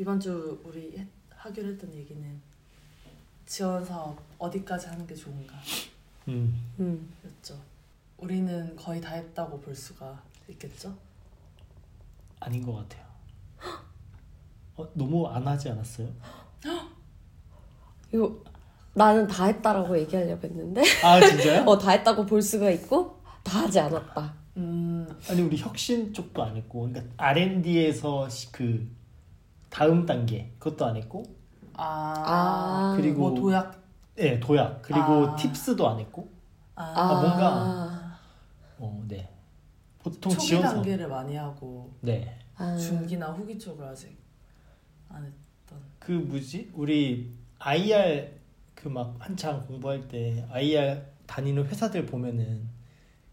이번 주 우리 하기로 했던 얘기는 지원 사업 어디까지 하는 게 좋은가. 였죠. 우리는 거의 다 했다고 볼 수가 있겠죠? 아닌 것 같아요. 너무 안 하지 않았어요? 이거 나는 다 했다라고 얘기하려고 했는데. 아 진짜요? 다 했다고 볼 수가 있고 다 하지 않았다. 아니 우리 혁신 쪽도 안 했고, 그러니까 R&D에서 그 다음 단계 그것도 안 했고. 아 그리고 뭐 도약. 네 도약 그리고 팁스도 안 했고. 뭔가 네 보통 초기 지원서. 단계를 많이 하고. 네. 중기나 후기 쪽을 아직 안 했던. 그 뭐지 우리 IR 그 막 한창 공부할 때 IR 다니는 회사들 보면은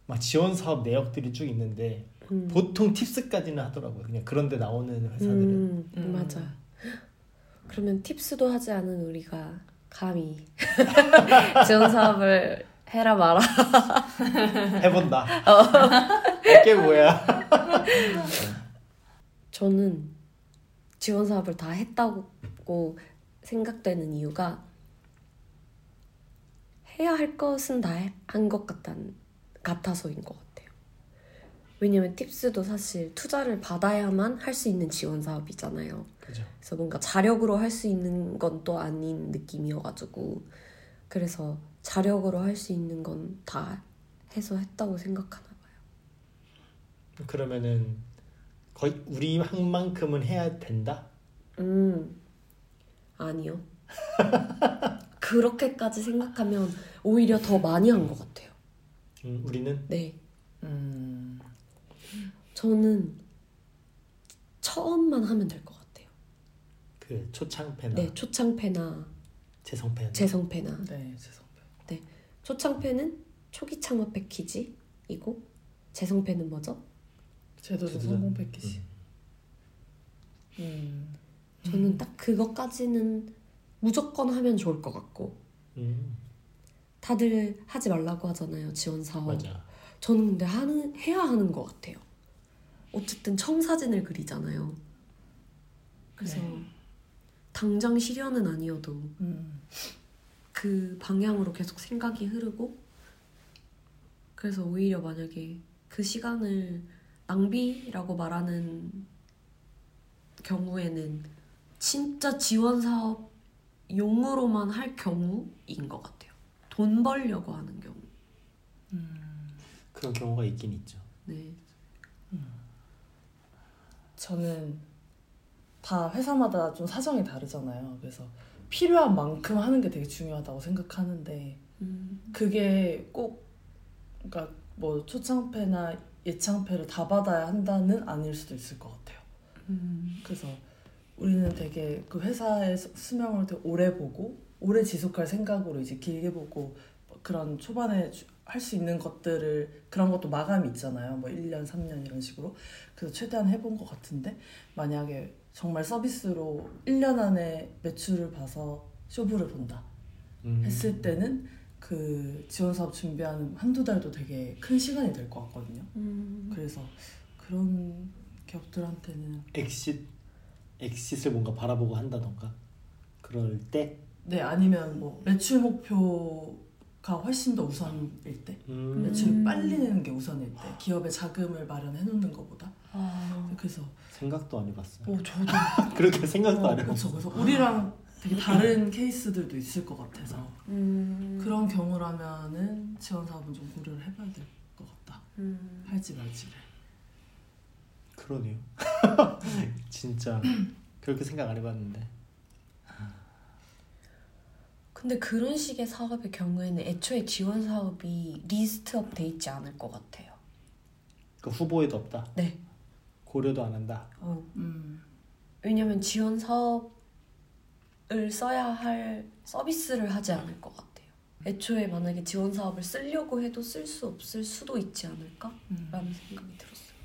막 지원 사업 내역들이 쭉 있는데 보통 팁스까지는 하더라고요. 그냥 그런데 나오는 회사들은. 맞아. 그러면 팁스도 하지 않은 우리가 감히 지원 사업을 해라 마라. 해본다. 이게 뭐야? 저는 지원 사업을 다 했다고 생각되는 이유가 해야 할 것은 다 한 것 같아서인 것 같아요. 왜냐면 팁스도 사실 투자를 받아야만 할 수 있는 지원 사업이잖아요. 그죠. 그래서 뭔가 자력으로 할 수 있는 건 또 아닌 느낌이어가지고, 그래서 자력으로 할 수 있는 건 다 해서 했다고 생각하나 봐요. 그러면은 거의 우리 한 만큼은 해야 된다? 아니요. 그렇게까지 생각하면 오히려 더 많이 한 것 같아요. 우리는? 네. 저는 처음만 하면 될 것 같아요. 그 초창패나. 네, 초창패나. 재성패나. 네, 재성패. 네, 초창패는 초기 창업 패키지이고, 재성패는 뭐죠? 제도적 성공 패키지. 저는 딱 그것까지는 무조건 하면 좋을 것 같고. 다들 하지 말라고 하잖아요, 지원 사업. 맞아. 저는 근데 해야 하는 것 같아요. 어쨌든 청사진을 그리잖아요. 그래서 네. 당장 실현은 아니어도 그 방향으로 계속 생각이 흐르고, 그래서 오히려 만약에 그 시간을 낭비라고 말하는 경우에는 진짜 지원 사업 용으로만 할 경우인 것 같아요. 돈 벌려고 하는 경우. 그런 경우가 있긴 있죠. 네. 저는 다 회사마다 좀 사정이 다르잖아요. 그래서 필요한 만큼 하는 게 되게 중요하다고 생각하는데 그게 꼭 그러니까 뭐 초창패나 예창패를 다 받아야 한다는 아닐 수도 있을 것 같아요. 그래서 우리는 되게 그 회사의 수명을 되게 오래 보고 오래 지속할 생각으로 이제 길게 보고, 그런 초반에 할 수 있는 것들을, 그런 것도 마감이 있잖아요. 뭐 1년, 3년 이런 식으로. 그래서 최대한 해본 것 같은데, 만약에 정말 서비스로 1년 안에 매출을 봐서 쇼부를 본다 했을 때는 그 지원사업 준비하는 한두 달도 되게 큰 시간이 될 것 같거든요. 그래서 그런 기업들한테는 엑싯을 뭔가 바라보고 한다던가 그럴 때? 네, 아니면 뭐 매출 목표가 훨씬 더 우선일 때, 매출을 빨리 내는 게 우선일 때, 기업의 자금을 마련해 놓는 것보다. 그래서 생각도 안 해봤어요. 저도 그렇게 생각도 안 해봤어요. 그래서 우리랑 되게 다른 케이스들도 있을 것 같아서 그런 경우라면은 지원 사업은 좀 고려를 해봐야 될 것 같다. 할지 말지를. 그러네요. 진짜 그렇게 생각 안 해봤는데. 근데 그런 식의 사업의 경우에는 애초에 지원 사업이 리스트업 돼 있지 않을 것 같아요. 그 후보에도 없다? 네. 고려도 안 한다? 왜냐면 지원 사업을 써야 할 서비스를 하지 않을 것 같아요. 애초에 만약에 지원 사업을 쓰려고 해도 쓸 수 없을 수도 있지 않을까? 라는 생각이 들었어요.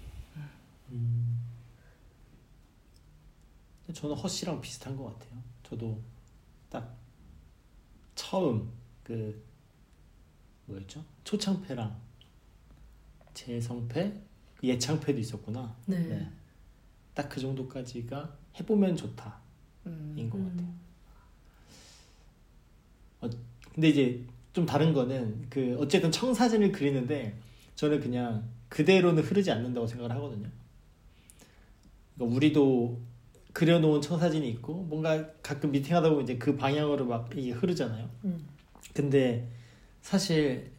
저는 허씨랑 비슷한 것 같아요. 저도 딱 처음 그 뭐였죠? 초창패랑 재성패, 예창패도 있었구나. 네. 딱 그 정도까지가 해보면 좋다. 것 같아요. 근데 이제 좀 다른 거는 그 어쨌든 청사진을 그리는데 저는 그냥 그대로는 흐르지 않는다고 생각을 하거든요. 그러니까 우리도 그려놓은 청사진이 있고 뭔가 가끔 미팅하다 보면 이제 그 방향으로 막 이게 흐르잖아요. 근데 사실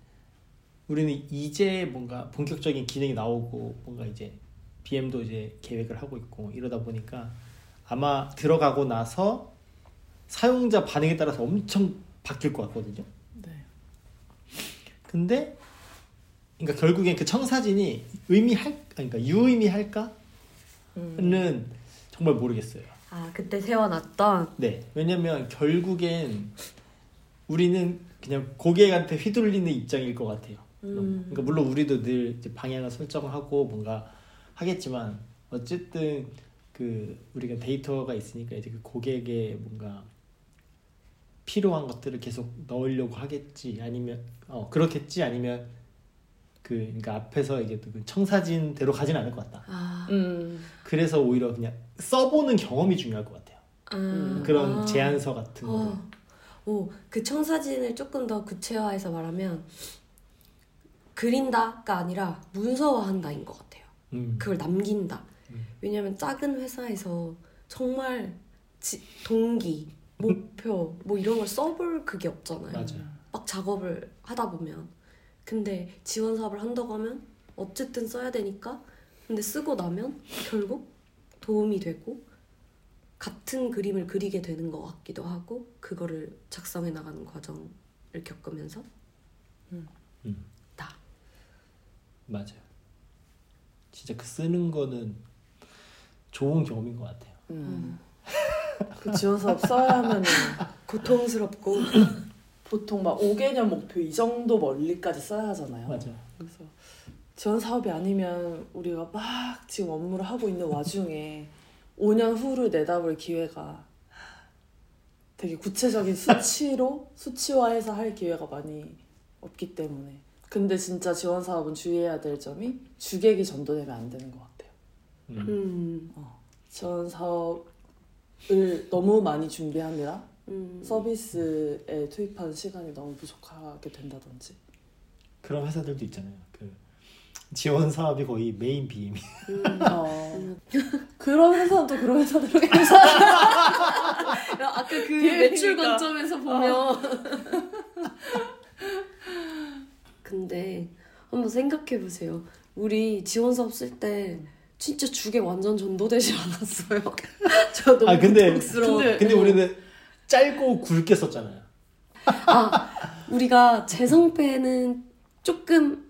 우리는 이제 뭔가 본격적인 기능이 나오고 뭔가 이제 BM도 이제 계획을 하고 있고 이러다 보니까 아마 들어가고 나서 사용자 반응에 따라서 엄청 바뀔 것 같거든요. 네. 근데 그러니까 결국엔 그 청사진이 그러니까 유의미할까는 정말 모르겠어요. 아, 그때 세워놨던? 네. 왜냐면 결국엔 우리는 그냥 고객한테 휘둘리는 입장일 것 같아요. 그러니까 물론 우리도 늘 이제 방향을 설정하고 뭔가 하겠지만 어쨌든 그 우리가 데이터가 있으니까 이제 그 고객의 뭔가 필요한 것들을 계속 넣으려고 하겠지, 아니면 그렇겠지, 아니면 그러니까 앞에서 이게 그 청사진대로 가진 않을 것 같다. 그래서 오히려 그냥 써보는 경험이 중요할 것 같아요. 그런 제안서 같은 거. 그 청사진을 조금 더 구체화해서 말하면 그린다가 아니라 문서화한다인 것 같아요. 그걸 남긴다. 왜냐면 작은 회사에서 정말 동기, 목표 뭐 이런 걸 써볼 그게 없잖아요. 맞아요. 막 작업을 하다 보면. 근데 지원 사업을 한다고 하면 어쨌든 써야 되니까, 근데 쓰고 나면 결국 도움이 되고 같은 그림을 그리게 되는 것 같기도 하고, 그거를 작성해 나가는 과정을 겪으면서 맞아요. 진짜 그 쓰는 거는 좋은 경험인 것 같아요. 그 지원 사업 써야 하면 고통스럽고 보통 막 5개년 목표 이 정도 멀리까지 써야 하잖아요. 맞아요. 그래서 지원 사업이 아니면 우리가 막 지금 업무를 하고 있는 와중에 5년 후를 내다볼 기회가, 되게 구체적인 수치화해서 할 기회가 많이 없기 때문에. 근데 진짜 지원 사업은 주의해야 될 점이 주객이 전도되면 안 되는 것 같아요. 지원 사업을 너무 많이 준비하느라 서비스에 투입하는 시간이 너무 부족하게 된다든지. 그런 회사들도 있잖아요. 지원 사업이 거의 메인 BM. 그런 회사는 또 그런 회사들로 계속. 아까 그 매출 관점에서 보면. 근데 한번 생각해 보세요. 우리 지원 사업 쓸 때 진짜 주게 완전 전도되지 않았어요. 저 너무 부담스러워. 근데 우리는 짧고 굵게 썼잖아요. 우리가 재성패는 조금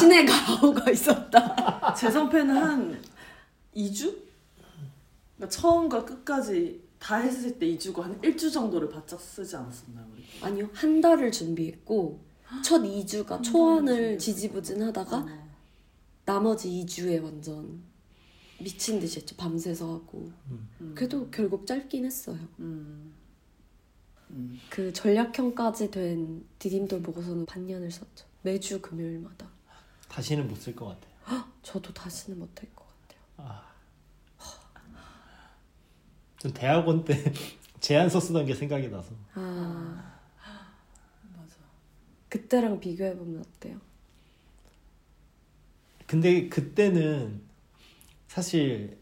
신의 가오가 있었다. 재성패는 한 2주? 그러니까 처음과 끝까지 다 했을 때 2주고 한 1주 정도를 바짝 쓰지 않았었나요? 우리? 아니요. 한 달을 준비했고 첫 2주가 초안을 지지부진하다가 나머지 2주에 완전 미친 듯이 했죠. 밤새서 하고. 그래도 결국 짧긴 했어요. 그 전략형까지 된 디딤돌 보고서는 반년을 썼죠. 매주 금요일마다. 다시는 못 쓸 것 같아요. 저도 다시는 못 할 것 같아요. 전 대학원 때 제안서 쓰던 게 생각이 나서. 맞아. 그때랑 비교해보면 어때요? 근데 그때는 사실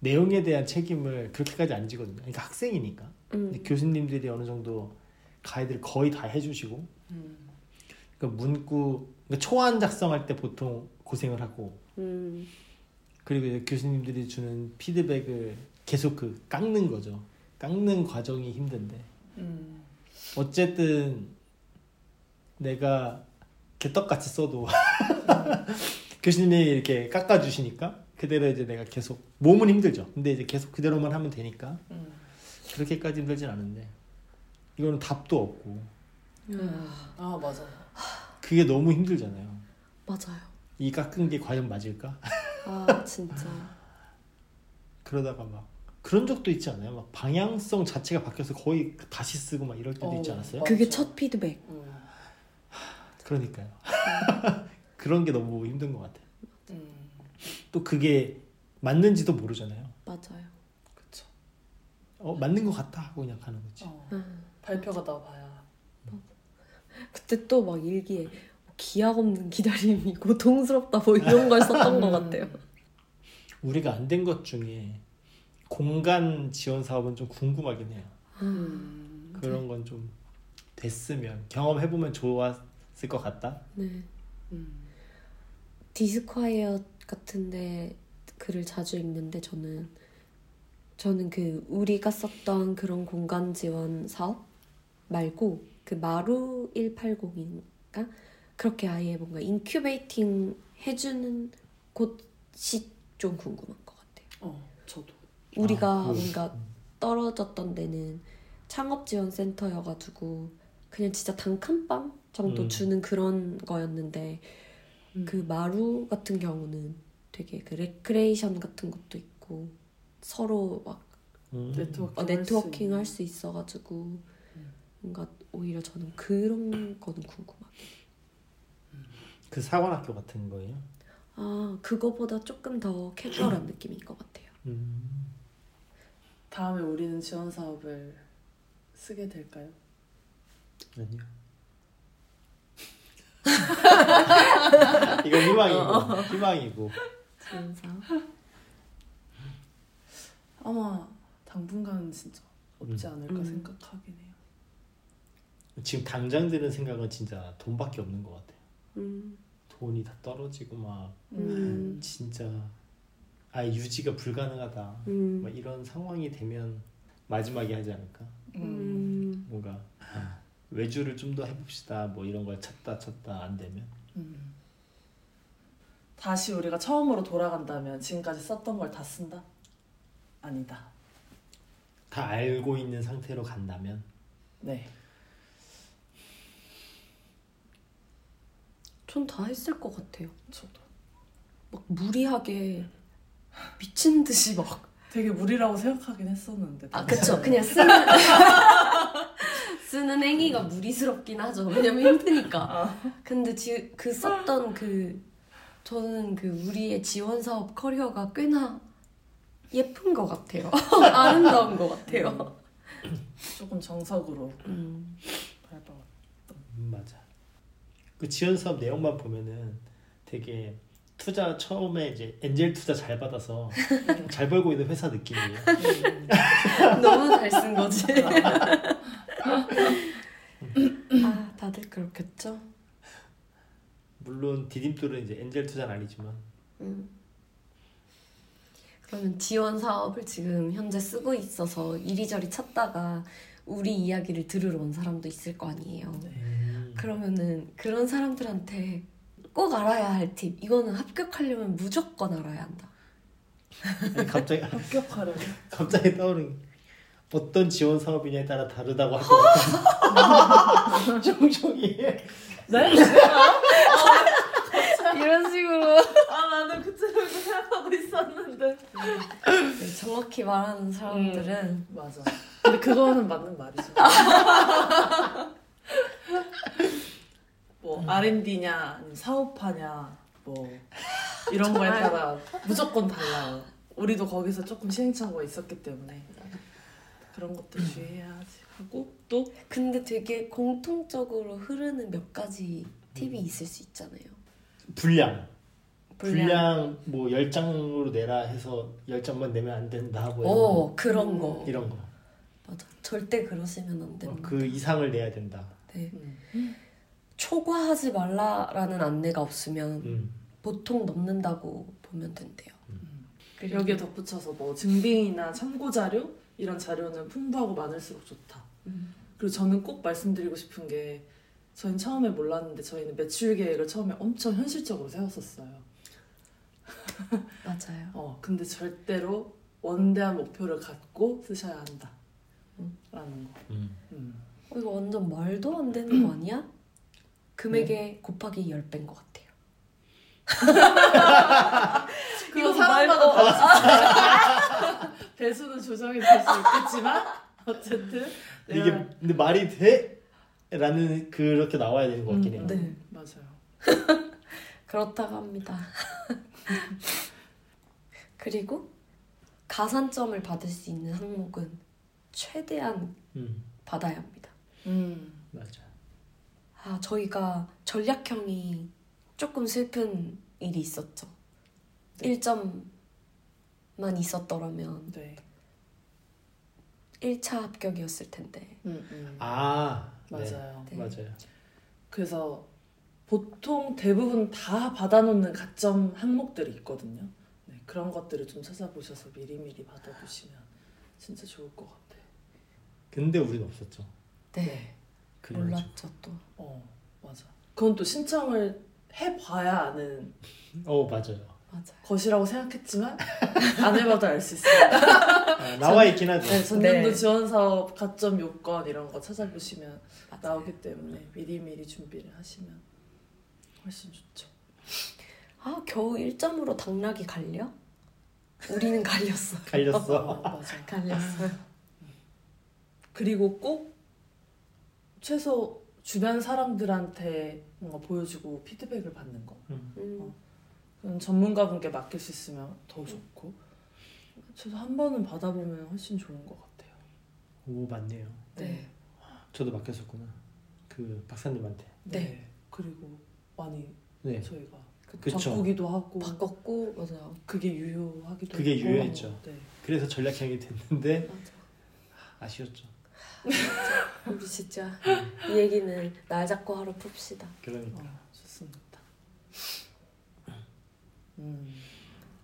내용에 대한 책임을 그렇게까지 안 지거든요. 그러니까 학생이니까. 근데 교수님들이 어느 정도 가이드를 거의 다 해주시고. 그러니까 그러니까 초안 작성할 때 보통 고생을 하고, 그리고 이제 교수님들이 주는 피드백을 계속 깎는 거죠. 깎는 과정이 힘든데, 어쨌든 내가 개떡같이 써도 교수님이 이렇게 깎아주시니까 그대로 이제 내가 계속, 몸은 힘들죠. 근데 이제 계속 그대로만 하면 되니까 그렇게까지 힘들진 않은데, 이거는 답도 없고. 맞아요. 그게 너무 힘들잖아요. 맞아요. 이 깎은 게 과연 맞을까? 진짜. 그러다가 막 그런 적도 있지 않아요? 막 방향성 자체가 바뀌어서 거의 다시 쓰고 막 이럴 때도 있지 않았어요? 그게 맞아. 첫 피드백. 그러니까요. 그런 게 너무 힘든 것 같아요. 또 그게 맞는지도 모르잖아요. 맞아요. 맞는 것 같다 하고 그냥 가는 거지. 발표가 나와야. 그때 또 막 일기에 기약 없는 기다림이 고통스럽다 뭐 이런 걸 썼던 것 같아요. 우리가 안 된 것 중에 공간 지원 사업은 좀 궁금하긴 해요. 그런 건 좀 됐으면 경험해보면 좋았을 것 같다. 네. 디스콰이엇 같은데 글을 자주 읽는데 저는 그 우리가 썼던 그런 공간 지원 사업 말고 그 마루 180인가 그렇게 아예 뭔가 인큐베이팅 해주는 곳이 좀 궁금한 것 같아요. 저도. 우리가 뭔가 떨어졌던 데는 창업지원센터여가지고 그냥 진짜 단칸방 정도 주는 그런 거였는데 그 마루 같은 경우는 되게 그 레크레이션 같은 것도 있고 서로 막 네트워킹 할 수 있어가지고 뭔가 오히려 저는 그런 거는 궁금하게. 그 사관학교 같은 거예요? 아, 그거보다 조금 더 캐주얼한 느낌인 것 같아요. 다음에 우리는 지원 사업을 쓰게 될까요? 아니요. 이건 희망이고. 지원 사업? 아마 당분간은 진짜 없지 않을까 생각하긴 해요. 지금 당장 드는 생각은 진짜 돈밖에 없는 것 같아요. 돈이 다 떨어지고 막 진짜 아예 유지가 불가능하다 막 이런 상황이 되면 마지막에 하지 않을까. 뭔가 외주를 좀 더 해봅시다 뭐 이런 걸 찾다 안 되면 다시 우리가 처음으로 돌아간다면 지금까지 썼던 걸 다 쓴다? 아니다. 다 알고 있는 상태로 간다면? 네. 전 다 했을 것 같아요. 저도 막 무리하게 미친 듯이 막 되게 무리라고 생각하긴 했었는데. 아 그쵸. 그냥 쓰는 행위가 무리스럽긴 하죠. 왜냐면 힘드니까. 근데 그 썼던 저는 그 우리의 지원 사업 커리어가 꽤나 예쁜 것 같아요. 아름다운 것 같아요. 조금 정석으로 밟아왔던. 맞아. 그 지원 사업 내용만 보면은 되게 투자 처음에 이제 엔젤 투자 잘 받아서 잘 벌고 있는 회사 느낌이에요. 너무 잘 쓴 거지. 아 다들 그렇겠죠. 물론 디딤돌은 이제 엔젤 투자는 아니지만. 그러면 지원 사업을 지금 현재 쓰고 있어서 이리저리 찾다가 우리 이야기를 들으러 온 사람도 있을 거 아니에요. 네. 그러면은 그런 사람들한테 꼭 알아야 할 팁. 이거는 합격하려면 무조건 알아야 한다. 아니, 갑자기 합격하려면 갑자기 떠오르는 어떤 지원 사업이냐에 따라 다르다고 할 것 같아요. 종종이 네? 이런 식으로 나는 그쪽으로 생각하고 있었는데 정확히 말하는 사람들은 맞아. 근데 그거는 맞는 말이죠. 뭐 R&D냐 사업화냐 뭐 이런 거에 따라 무조건 달라요. 우리도 거기서 조금 시행착오가 있었기 때문에 그런 것도 주의해야지 하고. 또 근데 되게 공통적으로 흐르는 몇 가지 팁이 있을 수 있잖아요. 분량 뭐 10장으로 내라 해서 10장만 내면 안 된다 뭐 이런 거. 그런 거 이런 거 맞아. 절대 그러시면 안 된다. 그 이상을 내야 된다. 네. 초과하지 말라라는 안내가 없으면 보통 넘는다고 보면 된대요. 여기에 덧붙여서 뭐 증빙이나 참고자료 이런 자료는 풍부하고 많을수록 좋다. 그리고 저는 꼭 말씀드리고 싶은 게 저희는 처음에 몰랐는데 저희는 매출 계획을 처음에 엄청 현실적으로 세웠었어요. 맞아요. 근데 절대로 원대한 목표를 갖고 쓰셔야 한다 라는 거. 이거 완전 말도 안 되는 거 아니야? 금액에 곱하기 10배인 것 같아요. 이거 사람마다 다르지. 배수는 조정이 될 수 있겠지만 어쨌든 이게 근데 말이 돼? 라는 그렇게 나와야 되는 것 같긴 해요. 네 맞아요. 그렇다고 합니다. 그리고 가산점을 받을 수 있는 항목은 최대한 받아야 합니다. 맞아. 아, 저희가 전략형이 조금 슬픈 일이 있었죠. 네. 1점만 있었더라면 네. 1차 합격이었을 텐데. 아, 맞아요. 네. 맞아요. 그래서 보통 대부분 다 받아놓는 가점 항목들이 있거든요. 네, 그런 것들을 좀 찾아보셔서 미리미리 받아두시면 진짜 좋을 것 같아요. 근데 우린 없었죠. 네. 몰랐죠 또. 어, 맞아. 그건 또 신청을 해봐야 아는. 어, 맞아요. 맞아요. 것이라고 생각했지만 안 해봐도 알 수 있어요. 아, 나와 있긴 하죠. 네, 전년도 네. 지원 사업 가점 요건 이런 거 찾아보시면 맞아요. 나오기 때문에 미리미리 준비를 하시면 훨씬 좋죠. 아, 겨우 1점으로 당락이 갈려? 우리는 갈렸어. 갈렸어. 어, 맞아. 갈렸어요. 그리고 꼭 최소 주변 사람들한테 뭔가 보여주고 피드백을 받는 거. 전문가분께 맡길 수 있으면 더 좋고 저도 한 번은 받아보면 훨씬 좋은 것 같아요. 오, 맞네요. 네. 저도 맡겼었구나. 그 박사님한테. 네. 네. 그리고 많이 네. 저희가 바꾸기도 하고 바꿨고 맞아요. 그게 유효하기도. 그게 했고. 유효했죠. 네. 그래서 전략형이 됐는데 맞아. 아쉬웠죠. 우리 진짜 이 얘기는 날 잡고 하루 풉시다. 그러니까. 어, 좋습니다.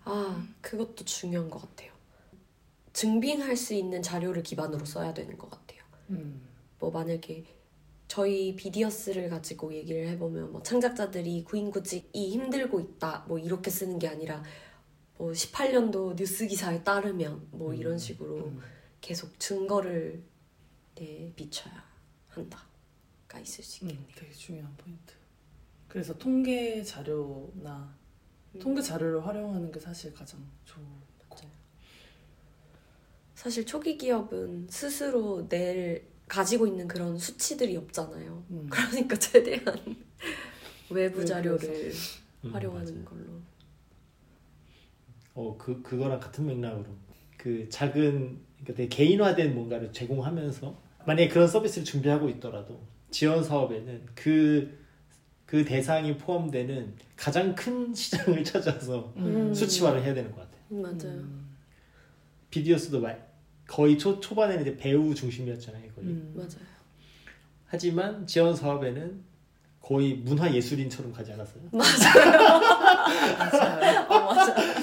아, 그것도 중요한 것 같아요. 증빙할 수 있는 자료를 기반으로 써야 되는 것 같아요. 뭐 만약에 저희 비디어스를 가지고 얘기를 해보면 뭐 창작자들이 구인구직이 힘들고 있다 뭐 이렇게 쓰는 게 아니라 뭐 18년도 뉴스 기사에 따르면 뭐 이런 식으로 계속 증거를 네, 비춰야 한다가 있을 수 있겠네요. 되게 중요한 포인트. 그래서 통계 자료나 통계 자료를 활용하는 게 사실 가장 좋고 사실 초기 기업은 스스로 낼 가지고 있는 그런 수치들이 없잖아요. 그러니까 최대한 외부 자료를 활용하는 맞아요. 걸로. 어, 그거랑 같은 맥락으로 그 작은 그러니까 되게 개인화된 뭔가를 제공하면서 만약에 그런 서비스를 준비하고 있더라도 지원 사업에는 그 대상이 포함되는 가장 큰 시장을 찾아서 수치화를 해야 되는 것 같아요. 맞아요. 비디오스도 거의 초반에는 이제 배우 중심이었잖아요. 거의. 맞아요. 하지만 지원 사업에는 거의 문화 예술인처럼 가지 않았어요. 맞아요. 맞아요. 어, 맞아요.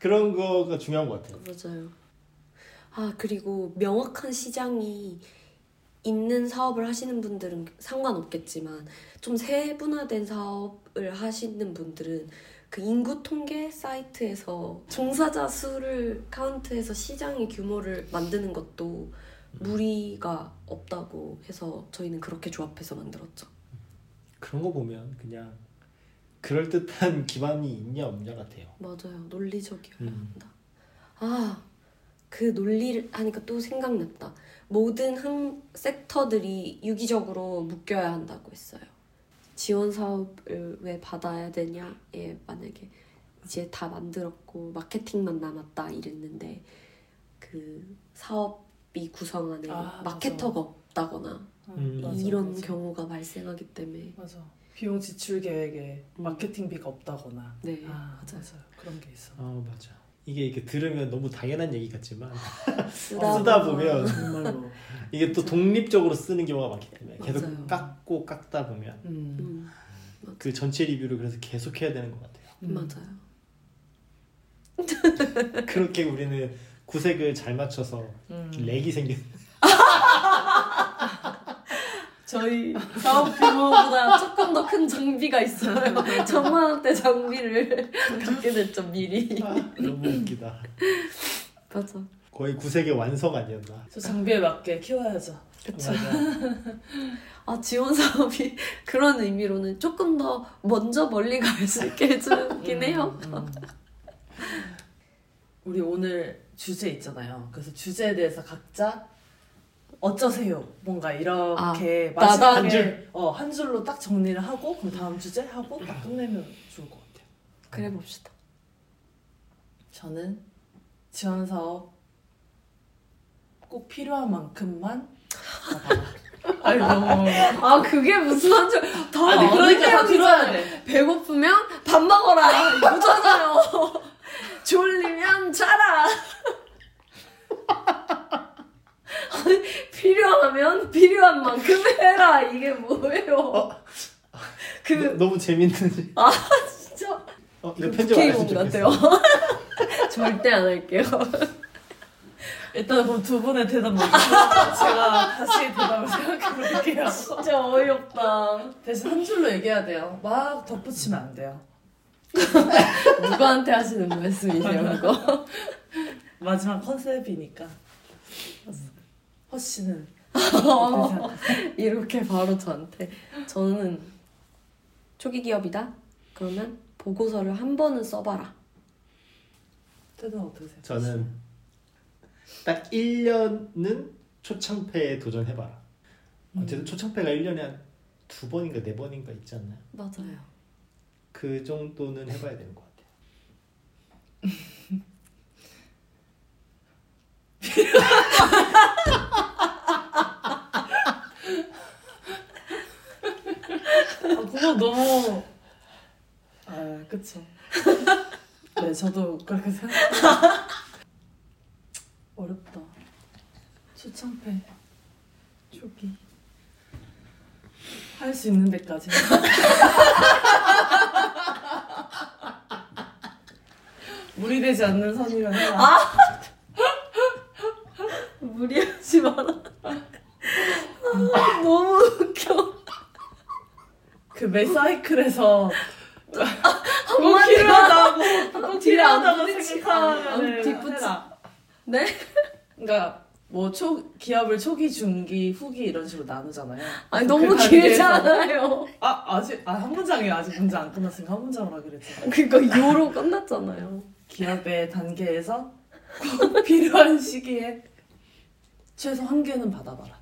그런 거가 중요한 것 같아요. 맞아요. 아, 그리고 명확한 시장이 있는 사업을 하시는 분들은 상관없겠지만 좀 세분화된 사업을 하시는 분들은 그 인구 통계 사이트에서 종사자 수를 카운트해서 시장의 규모를 만드는 것도 무리가 없다고 해서 저희는 그렇게 조합해서 만들었죠. 그런 거 보면 그냥 그럴듯한 기반이 있냐 없냐 같아요. 맞아요. 논리적이어야 한다. 아, 그 논리를 하니까 또 생각났다. 모든 섹터들이 유기적으로 묶여야 한다고 했어요. 지원 사업을 왜 받아야 되냐에 만약에 이제 다 만들었고 마케팅만 남았다 이랬는데 그 사업이 구성하는 마케터가 없다거나 이런 맞아. 경우가 발생하기 때문에 맞아. 비용 지출 계획에 마케팅비가 없다거나 네 맞아요. 그런 게 있어. 아, 맞아. 이게 이렇게 들으면 너무 당연한 얘기 같지만 쓰다 보면 정말로 이게 또 독립적으로 쓰는 경우가 많기 때문에 계속 맞아요. 깎고 깎다 보면 그 전체 리뷰를 그래서 계속 해야 되는 것 같아요. 맞아요. 그렇게 우리는 구색을 잘 맞춰서 렉이 생기는 저희 사업 규모보다 조금 더 큰 장비가 있어요. 10,000,000원대 장비를 갖게 됐죠, 미리. 아, 너무 웃기다. 맞아. 거의 구색의 완성 아니었나? 저 장비에 맞게 키워야죠. 그쵸. 아, 지원 사업이 그런 의미로는 조금 더 먼저 멀리 갈 수 있게 해주긴 해요. 우리 오늘 주제 있잖아요. 그래서 주제에 대해서 각자 어쩌세요? 뭔가 이렇게 마지막에 한 줄로 딱 정리를 하고 그럼 다음 주제 하고 딱 끝내면 좋을 것 같아요. 그래 봅시다. 저는 지원사업 꼭 필요한 만큼만 아니 너무 아 그게 무슨 한 줄 다 그러니까 들어야 돼. 배고프면 밥 먹어라 이거잖아요. 졸리면 자라. 아니 필요하면 필요한 만큼 해라. 이게 뭐예요? 그 너무 재밌는지. 아 진짜. 이거 편집 안 했으면 좋겠어요. 절대 안 할게요. 일단 그럼 두 분의 대답 먼저 제가 다시 대답을 생각해볼게요. 진짜 어이없다. 대신 한 줄로 얘기해야 돼요. 막 덧붙이면 안 돼요. 누구한테 하시는 말씀이세요 그거? 마지막 컨셉이니까. 허씨는 이렇게 바로 저한테. 저는 초기 기업이다? 그러면 보고서를 한 번은 써봐라. 때는 어떠세요? 저는 딱 1년은 초창패에 도전해봐라. 어쨌든 초창패가 1년에 한 2번인가 4번인가 있지 않나요? 맞아요. 그 정도는 해봐야 되는 것 같아요. 아, 그거 너무... 아, 그쵸. 네, 저도 그렇게 생각해요. 어렵다. 초창패 초기 할 수 있는 데까지. 무리되지 않는 선이라. 아! 무리하지 마라. 아, 너무 웃겨. 그 매사이클에서 꼭 필요하다고 꼭 필요하다고 생각하면 뒷붙이. 네? 그러니까 뭐 기업을 초기, 중기, 후기 이런 식으로 나누잖아요. 아니 너무 길잖아요. 한 문장이에요. 아직 문장 안 끝났으니까 한 문장으로 하기로 했잖아요. 그러니까 요로 끝났잖아요. 기업의 단계에서 꼭 필요한 시기에 최소 한 개는 받아봐라.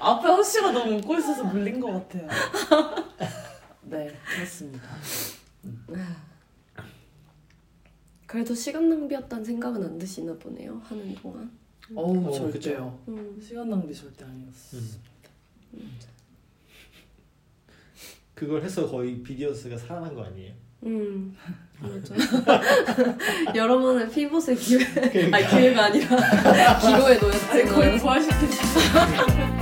앞에 허씨가 너무 웃고 있어서 물린 것 같아요. 네, 그렇습니다. 그래도 시간 낭비였다는 생각은 안 드시나 보네요. 하는 동안. 어우 절대요. 시간 낭비 절대 아니었어. 그걸 해서 거의 비디오스가 살아난 거 아니에요? 맞아요. 여러분의 피봇의 기회. 아니 기회가 아니라 기로에 놓였어요. 그걸 부활시켰어요.